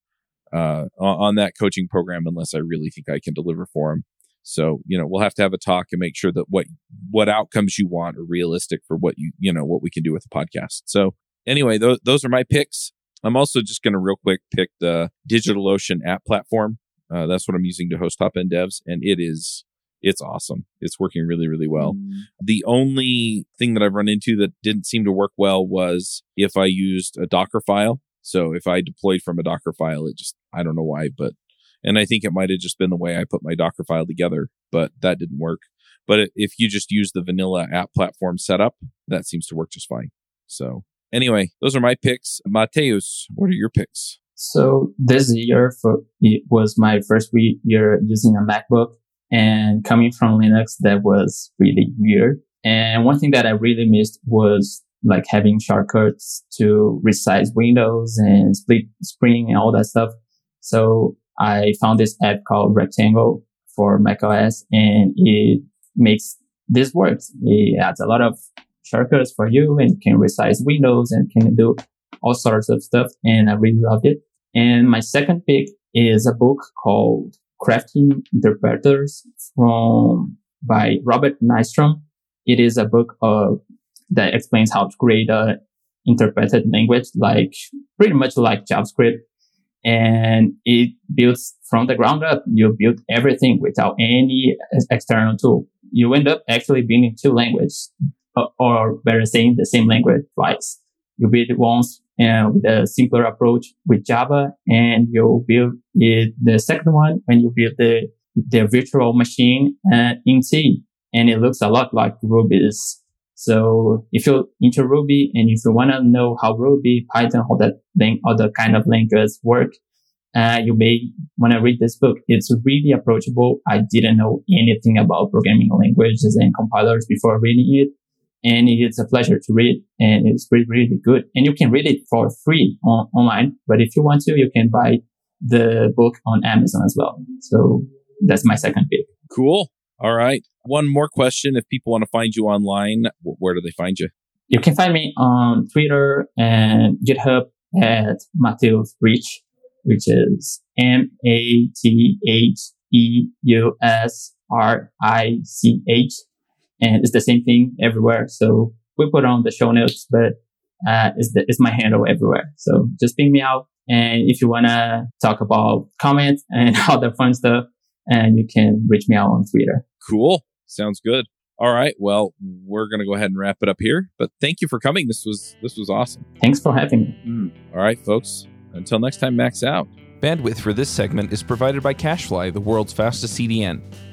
uh, on that coaching program unless I really think I can deliver for them. So, you know, we'll have to have a talk and make sure that what what outcomes you want are realistic for what you you know what we can do with the podcast. So anyway, th- those are my picks. I'm also just going to real quick pick the Digital Ocean app platform. Uh, that's what I'm using to host Top End Devs, and it is, it's awesome. It's working really, really well. Mm. The only thing that I've run into that didn't seem to work well was if I used a Docker file. So if I deployed from a Docker file, it just, I don't know why, but, and I think it might have just been the way I put my Docker file together, but that didn't work. But if you just use the vanilla app platform setup, that seems to work just fine. So anyway, those are my picks. Matheus, what are your picks? So this year for, it was my first re- year using a MacBook, and coming from Linux, that was really weird. And one thing that I really missed was like having shortcuts to resize windows and split screen and all that stuff. So I found this app called Rectangle for macOS, and it makes this work. It adds a lot of shortcuts for you and can resize windows and can do all sorts of stuff, and I really loved it. And my second pick is a book called Crafting Interpreters from by Robert Nystrom. It is a book of, that explains how to create a interpreted language, like pretty much like JavaScript. And it builds from the ground up. You build everything without any external tool. You end up actually building two languages, or, or better saying, the same language twice. You build it once and with a simpler approach with Java, and you build it, the second one when you build the, the virtual machine uh, in C, and it looks a lot like Ruby's. So if you're into Ruby and if you want to know how Ruby, Python, all that thing, other kind of languages work, uh, you may want to read this book. It's really approachable. I didn't know anything about programming languages and compilers before reading it. And it's a pleasure to read, and it's really, really good. And you can read it for free on, online, but if you want to, you can buy the book on Amazon as well. So that's my second pick. Cool. All right. One more question. If people want to find you online, where do they find you? You can find me on Twitter and GitHub at Matheus Rich, which is M A T H E U S R I C H. And it's the same thing everywhere. So we put on the show notes, but uh, it's, the, it's my handle everywhere. So just ping me out. And if you want to talk about comments and all the fun stuff, and you can reach me out on Twitter. Cool. Sounds good. All right. Well, we're going to go ahead and wrap it up here. But thank you for coming. This was this was awesome. Thanks for having me. Mm. All right, folks. Until next time, Max out. Bandwidth for this segment is provided by CacheFly, the world's fastest C D N.